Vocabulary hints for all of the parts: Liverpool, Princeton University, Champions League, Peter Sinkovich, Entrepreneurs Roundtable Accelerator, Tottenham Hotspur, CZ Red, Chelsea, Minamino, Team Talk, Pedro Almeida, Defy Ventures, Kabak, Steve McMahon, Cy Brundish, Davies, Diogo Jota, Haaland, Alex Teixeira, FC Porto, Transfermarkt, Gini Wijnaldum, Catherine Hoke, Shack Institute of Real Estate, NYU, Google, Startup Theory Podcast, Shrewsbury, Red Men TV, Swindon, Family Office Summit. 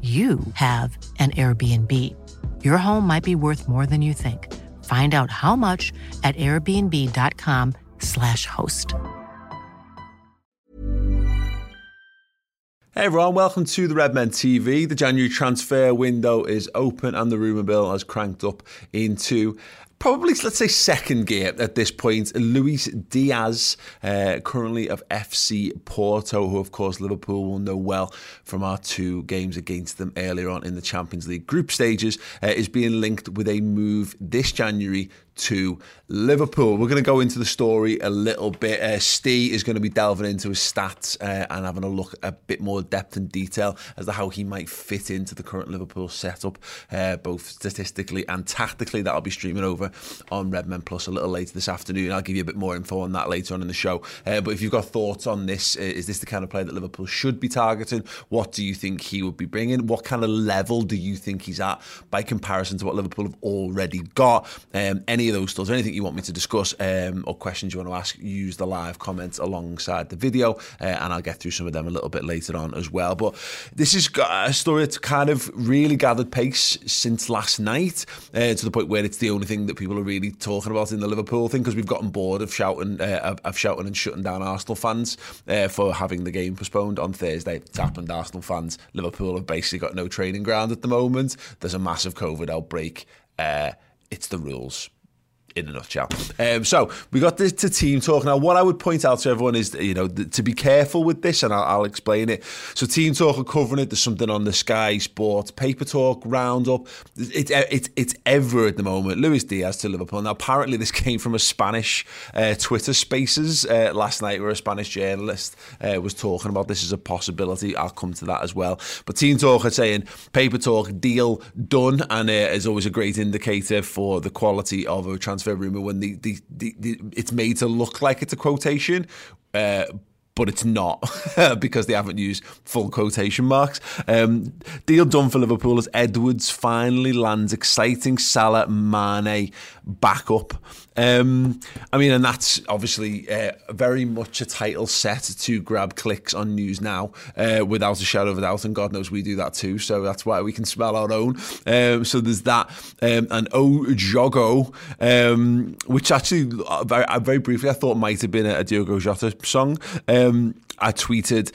you have an Airbnb. Your home might be worth more than you think. Find out how much at airbnb.com/host. Hey everyone, welcome to the Red Men TV. The January transfer window is open and the rumour bill has cranked up into probably, let's say, second gear at this point. Luis Diaz, currently of FC Porto, who of course Liverpool will know well from our two games against them earlier on in the Champions League group stages, is being linked with a move this January to Liverpool. We're going to go into the story a little bit. Steve is going to be delving into his stats and having a look a bit more depth and detail as to how he might fit into the current Liverpool setup, both statistically and tactically. That'll be streaming over on Redmen Plus a little later this afternoon. I'll give you a bit more info on that later on in the show. But if you've got thoughts on this, is this the kind of player that Liverpool should be targeting? What do you think he would be bringing? What kind of level do you think he's at by comparison to what Liverpool have already got? Any of those thoughts, anything you want me to discuss or questions you want to ask, use the live comments alongside the video and I'll get through some of them a little bit later on as well. But this is a story that's kind of really gathered pace since last night to the point where it's the only thing that people are really talking about in the Liverpool thing, because we've gotten bored of shouting and shutting down Arsenal fans for having the game postponed on Thursday. It's happened. Arsenal fans, Liverpool have basically got no training ground at the moment. There's a massive COVID outbreak. It's the rules in a nutshell. So we got this to Team Talk. Now, what I would point out to everyone is, to be careful with this, and I'll explain it. So Team Talk are covering it. There's something on the Sky Sports Paper Talk Roundup. It's ever at the moment. Luis Diaz to Liverpool. Now, apparently this came from a Spanish Twitter Spaces last night, where a Spanish journalist was talking about this as a possibility. I'll come to that as well. But Team Talk are saying Paper Talk deal done, and is always a great indicator for the quality of a transfer rumour when it's made to look like it's a quotation, but it's not, because they haven't used full quotation marks. Deal done for Liverpool as Edwards finally lands exciting Salah, Mane backup. And that's obviously very much a title set to grab clicks on News Now, without a shadow of a doubt, and God knows we do that too, so that's why we can smell our own. So there's that, and O Jogo, which actually, very briefly, I thought might have been a Diogo Jota song. I tweeted,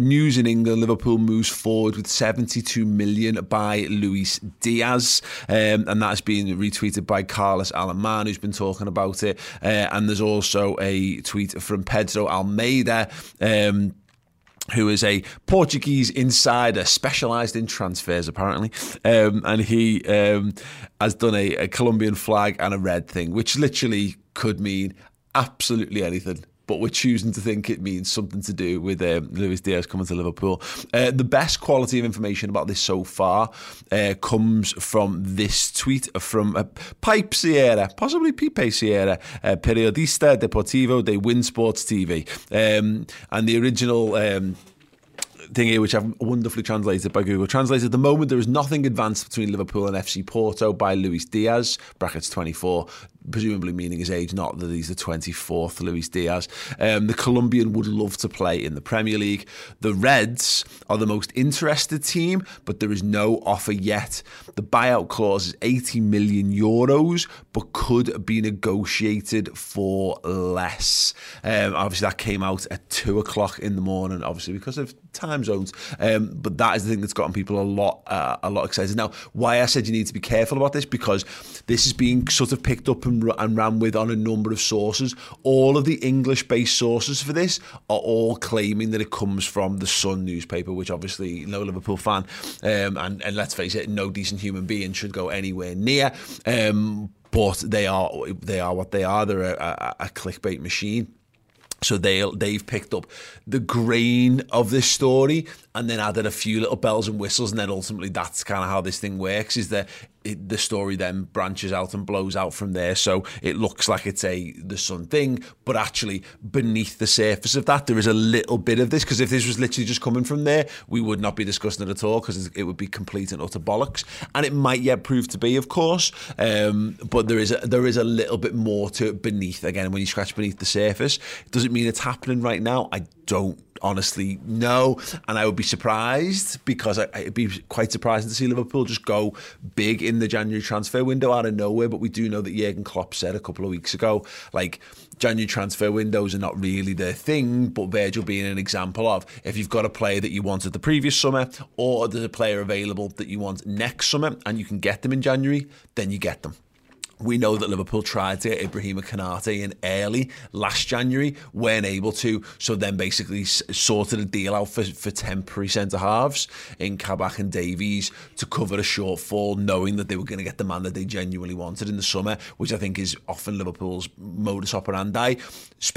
news in England, Liverpool moves forward with 72 million by Luis Diaz, and that is being retweeted by Carlos Alaman, who's been talking about it, and there's also a tweet from Pedro Almeida, who is a Portuguese insider specialised in transfers, apparently, and he has done a Colombian flag and a red thing, which literally could mean absolutely anything. But we're choosing to think it means something to do with Luis Diaz coming to Liverpool. The best quality of information about this so far comes from this tweet from Pipe Sierra, possibly Pipe Sierra, Periodista Deportivo de Win Sports TV. And the original... thing here, which I've wonderfully translated by Google Translator. At the moment, there is nothing advanced between Liverpool and FC Porto by Luis Diaz, brackets 24, presumably meaning his age, not that he's the 24th Luis Diaz. The Colombian would love to play in the Premier League. The Reds are the most interested team, but there is no offer yet. The buyout clause is €80 million, but could be negotiated for less. Obviously, that came out at 2 o'clock in the morning, obviously because of time zones. But that is the thing that's gotten people a lot excited. Now, why I said you need to be careful about this, because this is being sort of picked up and ran with on a number of sources. All of the English-based sources for this are all claiming that it comes from the Sun newspaper, which obviously no Liverpool fan, and let's face it, no decent human being should go anywhere near. But they are what they are. They're a clickbait machine. So they've picked up the grain of this story and then added a few little bells and whistles, and then ultimately that's kind of how this thing works, is that the story then branches out and blows out from there. So it looks like it's the Sun thing, but actually beneath the surface of that, there is a little bit of this, because if this was literally just coming from there, we would not be discussing it at all, because it would be complete and utter bollocks. And it might yet prove to be, of course, but there is a little bit more to it beneath. Again, when you scratch beneath the surface, does it mean it's happening right now? I don't honestly know, and I would be surprised, because it'd be quite surprising to see Liverpool just go big in the January transfer window out of nowhere. But we do know that Jürgen Klopp said a couple of weeks ago, like, January transfer windows are not really their thing, but Virgil being an example of, if you've got a player that you wanted the previous summer, or there's a player available that you want next summer and you can get them in January, then you get them. We know that Liverpool tried to get Ibrahima Konate in early last January, weren't able to, so then basically sorted a deal out for temporary centre-halves in Kabak and Davies to cover a shortfall, knowing that they were going to get the man that they genuinely wanted in the summer, which I think is often Liverpool's modus operandi.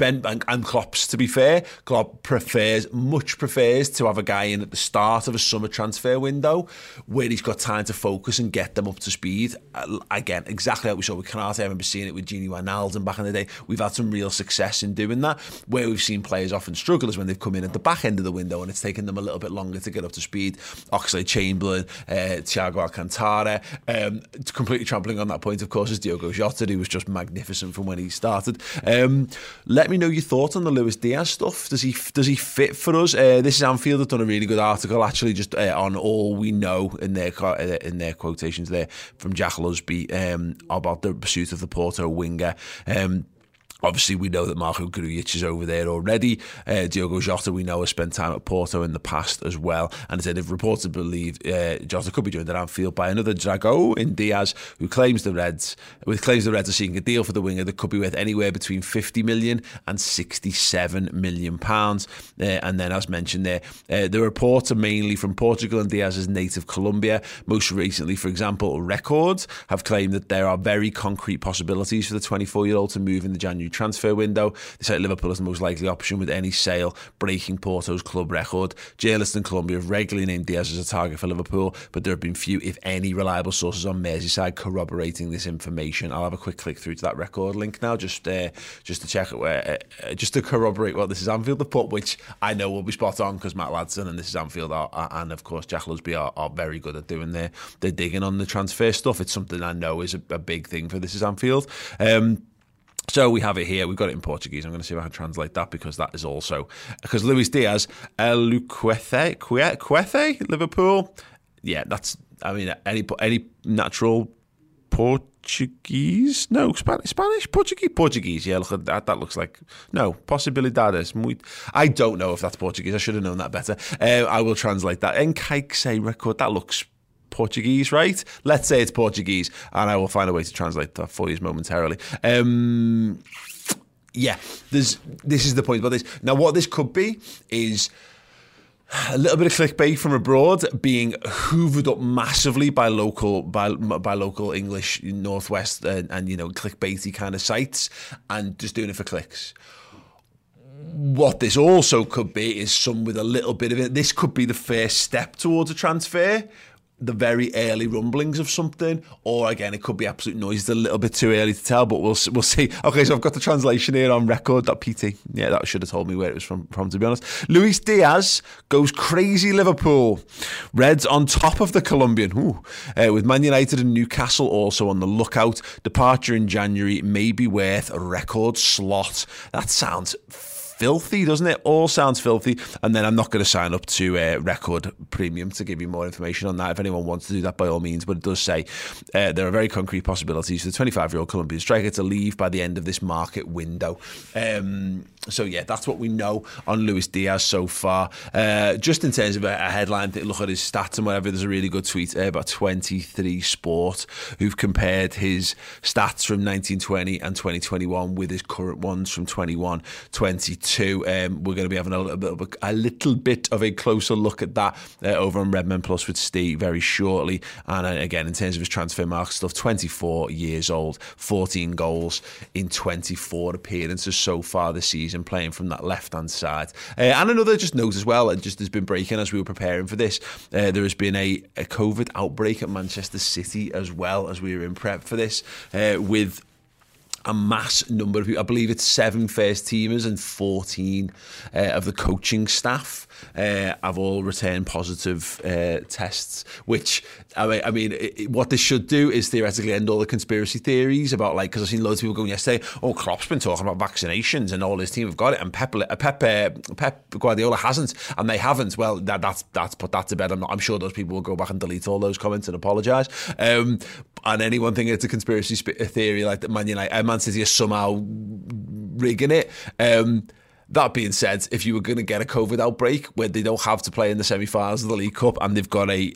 And Klopp's, to be fair. Klopp prefers to have a guy in at the start of a summer transfer window where he's got time to focus and get them up to speed. Again, exactly how we saw with Konate. I remember seeing it with Gini Wijnaldum back in the day. We've had some real success in doing that. Where we've seen players often struggle is when they've come in at the back end of the window and it's taken them a little bit longer to get up to speed. Oxlade-Chamberlain, Thiago Alcantara, completely trampling on that point, of course, is Diogo Jota, who was just magnificent from when he started. Let me know your thoughts on the Luis Diaz stuff. Does he fit for us? This is Anfield. I've done a really good article, actually, just on all we know in their quotations there from Jack Lusby about the pursuit of the Porto winger. Obviously, we know that Marko Grujic is over there already. Diogo Jota, we know, has spent time at Porto in the past as well. And as I said, if reports believe, Jota could be joined at Anfield by another Drago in Diaz, who claims the Reds are seeking a deal for the winger that could be worth anywhere between £50 million and £67 million. And then, as mentioned there, the reports are mainly from Portugal and Diaz's native Colombia. Most recently, for example, Records have claimed that there are very concrete possibilities for the 24-year-old to move in the January transfer window. They say Liverpool is the most likely option, with any sale breaking Porto's club record. Journalists in Colombia have regularly named Diaz as a target for Liverpool, but there have been few, if any, reliable sources on Merseyside corroborating this information. I'll have a quick click through to that Record link now, just to check it, just to corroborate what This is Anfield have put, which I know will be spot on, because Matt Ladson and This is Anfield and of course Jack Lusby are very good at doing their digging on the transfer stuff. It's something I know is a big thing for This is Anfield. So we have it here. We've got it in Portuguese. I'm going to see if I can translate that, because that is also... Because Luis Diaz, Luquethe, Liverpool. Yeah, that's... I mean, any natural Portuguese? No, Spanish? Portuguese. Yeah, look at that. That looks like... No, possibilidades. I don't know if that's Portuguese. I should have known that better. I will translate that. Encaixe Record. That looks... Portuguese, right? Let's say it's Portuguese, and I will find a way to translate that for you momentarily. Yeah, this is the point about this. Now, what this could be is a little bit of clickbait from abroad being hoovered up massively by local English Northwest and you know, clickbaity kind of sites, and just doing it for clicks. What this also could be is some with a little bit of it. This could be the first step towards a transfer, the very early rumblings of something, or again, it could be absolute noise. It's a little bit too early to tell, but we'll see. Okay, so I've got the translation here on record.pt. Yeah, that should have told me where it was from, to be honest. Luis Diaz goes crazy Liverpool. Reds on top of the Colombian, with Man United and Newcastle also on the lookout. Departure in January may be worth a record slot. That sounds filthy, doesn't it? All sounds filthy. And then I'm not going to sign up to Record Premium to give you more information on that. If anyone wants to do that, by all means. But it does say there are very concrete possibilities for the 25-year-old Colombian striker to leave by the end of this market window. So, yeah, that's what we know on Luis Diaz so far. Just in terms of a headline, look at his stats and whatever. There's a really good tweet about 23 Sport who've compared his stats from 1920 and 2021 with his current ones from 21, 22. We're going to be having a little bit of a closer look at that over on Red Men Plus with Steve very shortly. And again, in terms of his transfer market stuff, 24 years old, 14 goals in 24 appearances so far this season, and playing from that left-hand side. And another just note as well, and just has been breaking as we were preparing for this, there has been a COVID outbreak at Manchester City as well as we were in prep for this, with a mass number of people. I believe it's 7 first teamers and 14 of the coaching staff have all returned positive tests, which, I mean, what this should do is theoretically end all the conspiracy theories about, like, because I've seen loads of people going yesterday, oh, Klopp's been talking about vaccinations and all his team have got it, and Pep Guardiola hasn't, and they haven't. Well, that's put that to bed. I'm sure those people will go back and delete all those comments and apologise. And anyone thinking it's a conspiracy theory like that Man City is somehow rigging it. That being said, if you were going to get a COVID outbreak where they don't have to play in the semi-finals of the League Cup and they've got a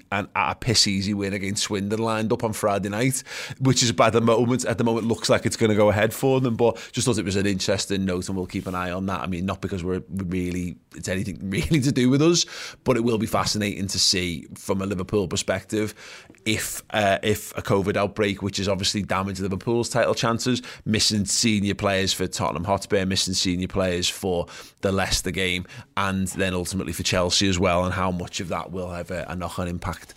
piss-easy win against Swindon lined up on Friday night, which is by the moment, at the moment looks like it's going to go ahead for them, but just thought it was an interesting note and we'll keep an eye on that. I mean, not because it's anything really to do with us, but it will be fascinating to see from a Liverpool perspective if a COVID outbreak, which has obviously damaged Liverpool's title chances, missing senior players for Tottenham Hotspur, missing senior players for the Leicester game, and then ultimately for Chelsea as well, and how much of that will have a knock-on impact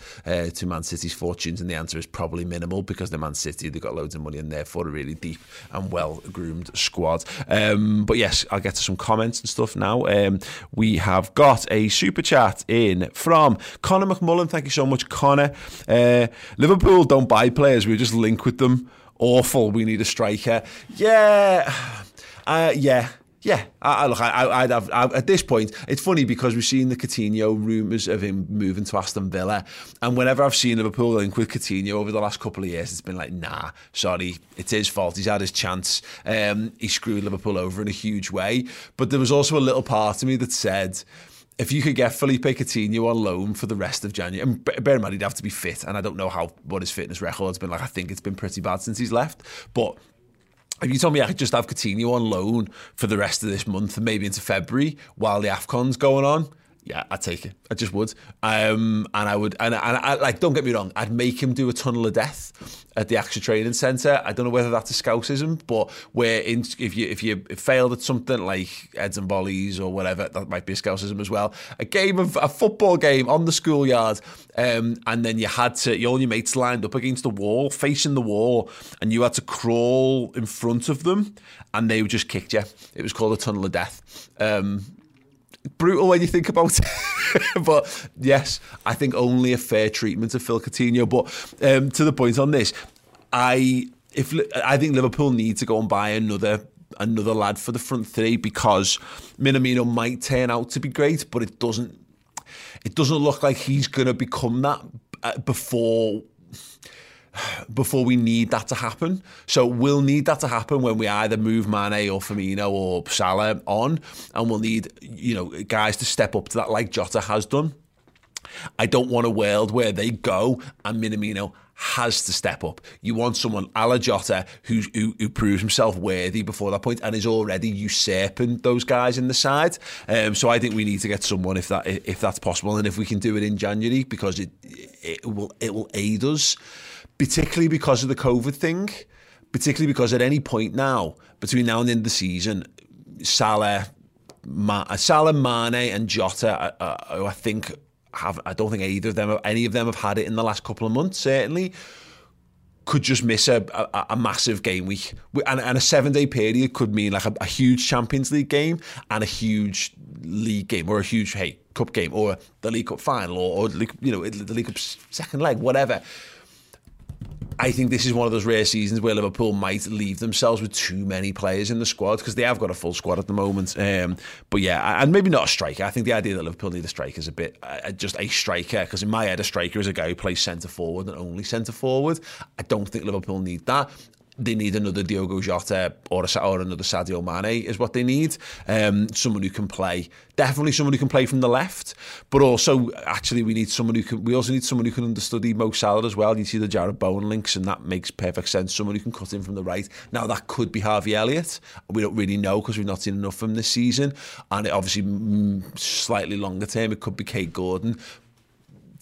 to Man City's fortunes. And the answer is probably minimal, because they're Man City, they've got loads of money and therefore a really deep and well-groomed squad. But yes, I'll get to some comments and stuff now. We have got a super chat in from Connor McMullen. Thank you so much, Connor. Liverpool don't buy players, we just link with them. Awful, we need a striker. Yeah, I'd have, at this point, it's funny because we've seen the Coutinho rumours of him moving to Aston Villa, and whenever I've seen Liverpool link with Coutinho over the last couple of years, it's been like, nah, sorry, it's his fault, he's had his chance, he screwed Liverpool over in a huge way. But there was also a little part of me that said, if you could get Felipe Coutinho on loan for the rest of January, and bear in mind he'd have to be fit, and I don't know what his fitness record's been like. I think it's been pretty bad since he's left, but if you told me I could just have Coutinho on loan for the rest of this month and maybe into February while the AFCON's going on, yeah, I'd take it. I just would. And I would, like, don't get me wrong, I'd make him do a tunnel of death at the Axa Training Centre. I don't know whether that's a scoutism, but if you failed at something like heads and volleys or whatever, that might be a scoutism as well. A football game on the schoolyard, and then you had to, all your mates lined up against the wall, facing the wall, and you had to crawl in front of them, and they just kicked you. It was called a tunnel of death. Brutal when you think about it, but yes, I think only a fair treatment of Phil Coutinho. But to the point on this, I think Liverpool need to go and buy another lad for the front three, because Minamino might turn out to be great, but it doesn't look like he's going to become that before we need that to happen. So we'll need that to happen when we either move Mane or Firmino or Salah on, and we'll need guys to step up to that like Jota has done. I don't want a world where they go and Minamino has to step up. You want someone a la Jota who proves himself worthy before that point and is already usurping those guys in the side. So I think we need to get someone if that's possible, and if we can do it in January, because it will aid us. Particularly because of the COVID thing, particularly because at any point now, between now and the end of the season, Salah, Mane and Jota, who I think have, I don't think either of them, any of them, have had it in the last couple of months. Certainly, could just miss a massive game week, and a 7-day period could mean like a huge Champions League game and a huge league game, or a huge cup game, or the League Cup final, or you know, the League Cup's second leg, whatever. I think this is one of those rare seasons where Liverpool might leave themselves with too many players in the squad, because they have got a full squad at the moment. But yeah, and maybe not a striker. I think the idea that Liverpool need a striker is a bit, just a striker, because in my head, a striker is a guy who plays centre-forward and only centre-forward. I don't think Liverpool need that. They need another Diogo Jota or another Sadio Mane is what they need. Someone who can play, definitely someone who can play from the left, but also actually we need someone who can. We also need someone who can understudy Mo Salah as well. You see the Jared Bowen links, and that makes perfect sense. Someone who can cut in from the right. Now that could be Harvey Elliott. We don't really know because we've not seen enough from this season, and it obviously slightly longer term it could be Kate Gordon.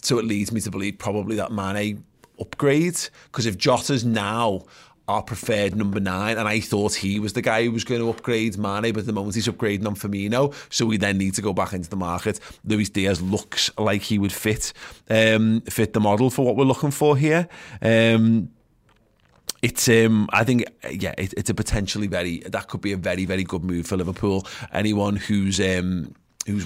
So it leads me to believe probably that Mane upgrade, because if Jota's now our preferred number 9, and I thought he was the guy who was going to upgrade Mane, but at the moment he's upgrading on Firmino, so we then need to go back into the market. Luis Diaz looks like he would fit the model for what we're looking for here. I think, yeah, it's a potentially that could be a very, very good move for Liverpool. Anyone who's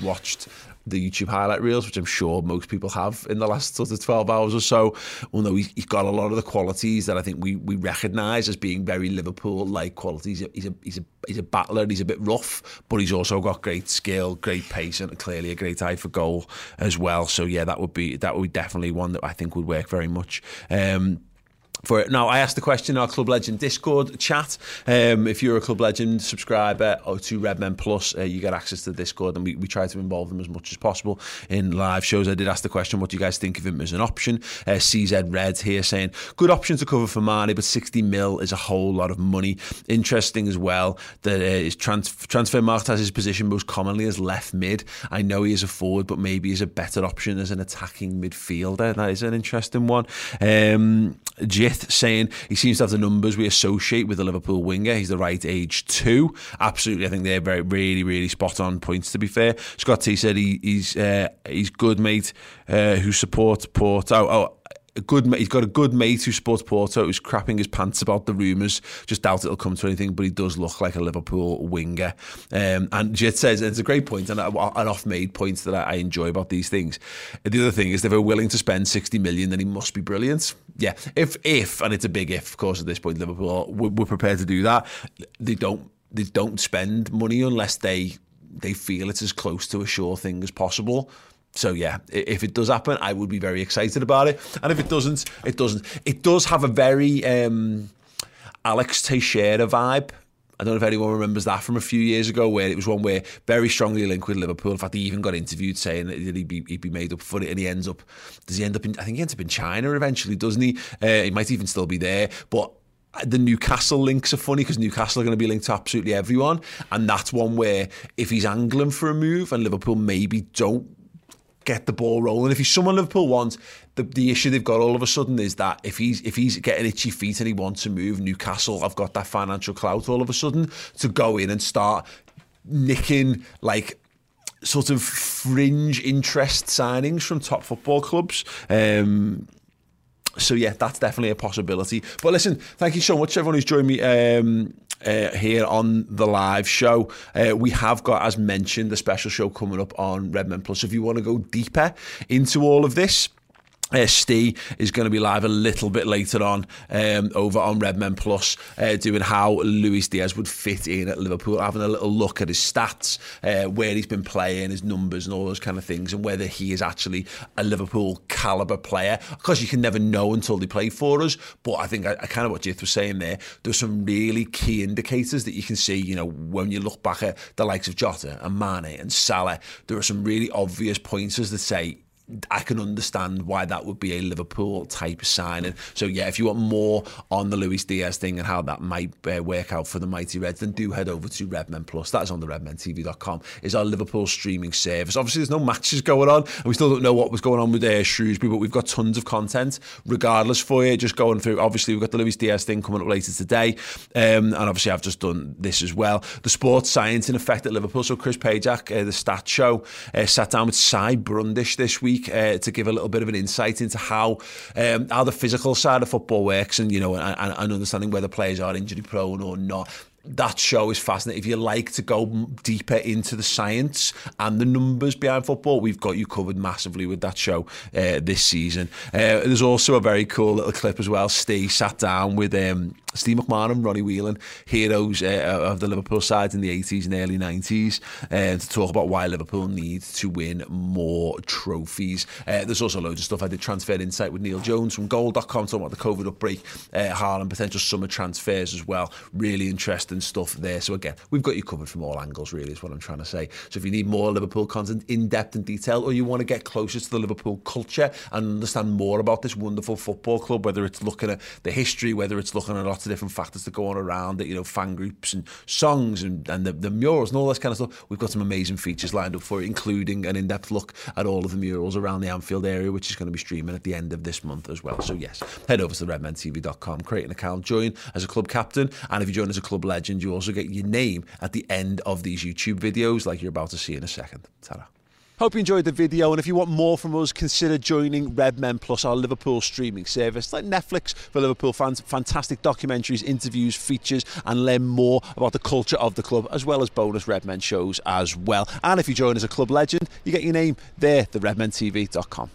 watched the YouTube highlight reels, which I'm sure most people have in the last sort of 12 hours or so, will know he's got a lot of the qualities that I think we recognise as being very Liverpool-like qualities. He's a battler, he's a bit rough, but he's also got great skill, great pace, and clearly a great eye for goal as well. So yeah, that would be definitely one that I think would work very much. For it. Now, I asked the question in our Club Legend Discord chat. If you're a Club Legend subscriber or to Red Men Plus, you get access to the Discord, and we try to involve them as much as possible in live shows. I did ask the question, what do you guys think of him as an option? CZ Red here saying, good option to cover for Mane, but 60 mil is a whole lot of money. Interesting as well that his Transfermarkt has his position most commonly as left mid. I know he is a forward, but maybe he's a better option as an attacking midfielder. That is an interesting one. Jith saying he seems to have the numbers we associate with a Liverpool winger. He's the right age too. Absolutely, I think they're really spot on points, to be fair. Scott T said he's good mate who supports Porto. He's got a good mate who supports Porto, who's crapping his pants about the rumours. Just doubt it'll come to anything, but he does look like a Liverpool winger. And Jit says, and it's a great point, and an off-made point that I enjoy about these things. The other thing is, if they're willing to spend 60 million, then he must be brilliant. Yeah, if, and it's a big if, of course, at this point, Liverpool, we're prepared to do that. They don't spend money unless they feel it's as close to a sure thing as possible. So yeah, if it does happen, I would be very excited about it. And if it doesn't, it doesn't. It does have a very Alex Teixeira vibe. I don't know if anyone remembers that from a few years ago, where it was one where very strongly linked with Liverpool. In fact, he even got interviewed saying that he'd be made up for it, and he ends up. Does he end up in? I think he ends up in China eventually, doesn't he? He might even still be there, but. The Newcastle links are funny because Newcastle are going to be linked to absolutely everyone, and that's one where if he's angling for a move and Liverpool maybe don't get the ball rolling, if he's someone Liverpool wants, the issue they've got all of a sudden is that if he's getting itchy feet and he wants to move, Newcastle have got that financial clout all of a sudden to go in and start nicking like sort of fringe interest signings from top football clubs. So yeah, that's definitely a possibility. But listen, thank you so much everyone who's joined me here on the live show. We have got, as mentioned, a special show coming up on Redmen Plus. If you want to go deeper into all of this, Steve is going to be live a little bit later on over on Redmen Plus, doing how Luis Diaz would fit in at Liverpool, having a little look at his stats, where he's been playing, his numbers and all those kind of things, and whether he is actually a Liverpool calibre player. Of course, you can never know until they play for us, but I think I kind of what Jith was saying there, there's some really key indicators that you can see, you know, when you look back at the likes of Jota and Mane and Salah, there are some really obvious pointers that say, I can understand why that would be a Liverpool type signing. So yeah, if you want more on the Luis Diaz thing and how that might work out for the Mighty Reds, then do head over to Red Men Plus. That is on the RedMenTV.com. It's our Liverpool streaming service. Obviously, there's no matches going on, and we still don't know what was going on with Shrewsbury, but we've got tons of content regardless for you. Just going through, obviously, we've got the Luis Diaz thing coming up later today, and obviously, I've just done this as well. The sports science in effect at Liverpool. So Chris Pajak, the stat show, sat down with Cy Brundish this week. week to give a little bit of an insight into how the physical side of football works, and, you know, and understanding whether players are injury prone or not. That show is fascinating. If you like to go deeper into the science and the numbers behind football, we've got you covered massively with that show this season. There's also a very cool little clip as well. Steve sat down with Steve McMahon and Ronnie Whelan, heroes of the Liverpool side in the 80s and early 90s, to talk about why Liverpool need to win more trophies. There's also loads of stuff. I did Transfer Insight with Neil Jones from Gold.com, talking about the COVID outbreak, Haaland, potential summer transfers as well. Really interesting stuff there. So again, we've got you covered from all angles, really, is what I'm trying to say. So if you need more Liverpool content in depth and detail, or you want to get closer to the Liverpool culture and understand more about this wonderful football club, whether it's looking at the history, whether it's looking at lots of different factors that go on around it, you know, fan groups and songs and the murals and all this kind of stuff, we've got some amazing features lined up for it, including an in-depth look at all of the murals around the Anfield area, which is going to be streaming at the end of this month as well. So yes, head over to RedMenTV.com, create an account, join as a club captain, and if you join as a club legend, you also get your name at the end of these YouTube videos, like you're about to see in a second. Ta-ra. Hope you enjoyed the video, and if you want more from us, consider joining Red Men Plus, our Liverpool streaming service. Like Netflix for Liverpool fans, fantastic documentaries, interviews, features, and learn more about the culture of the club, as well as bonus Red Men shows as well. And if you join as a club legend, you get your name there, the RedMenTV.com.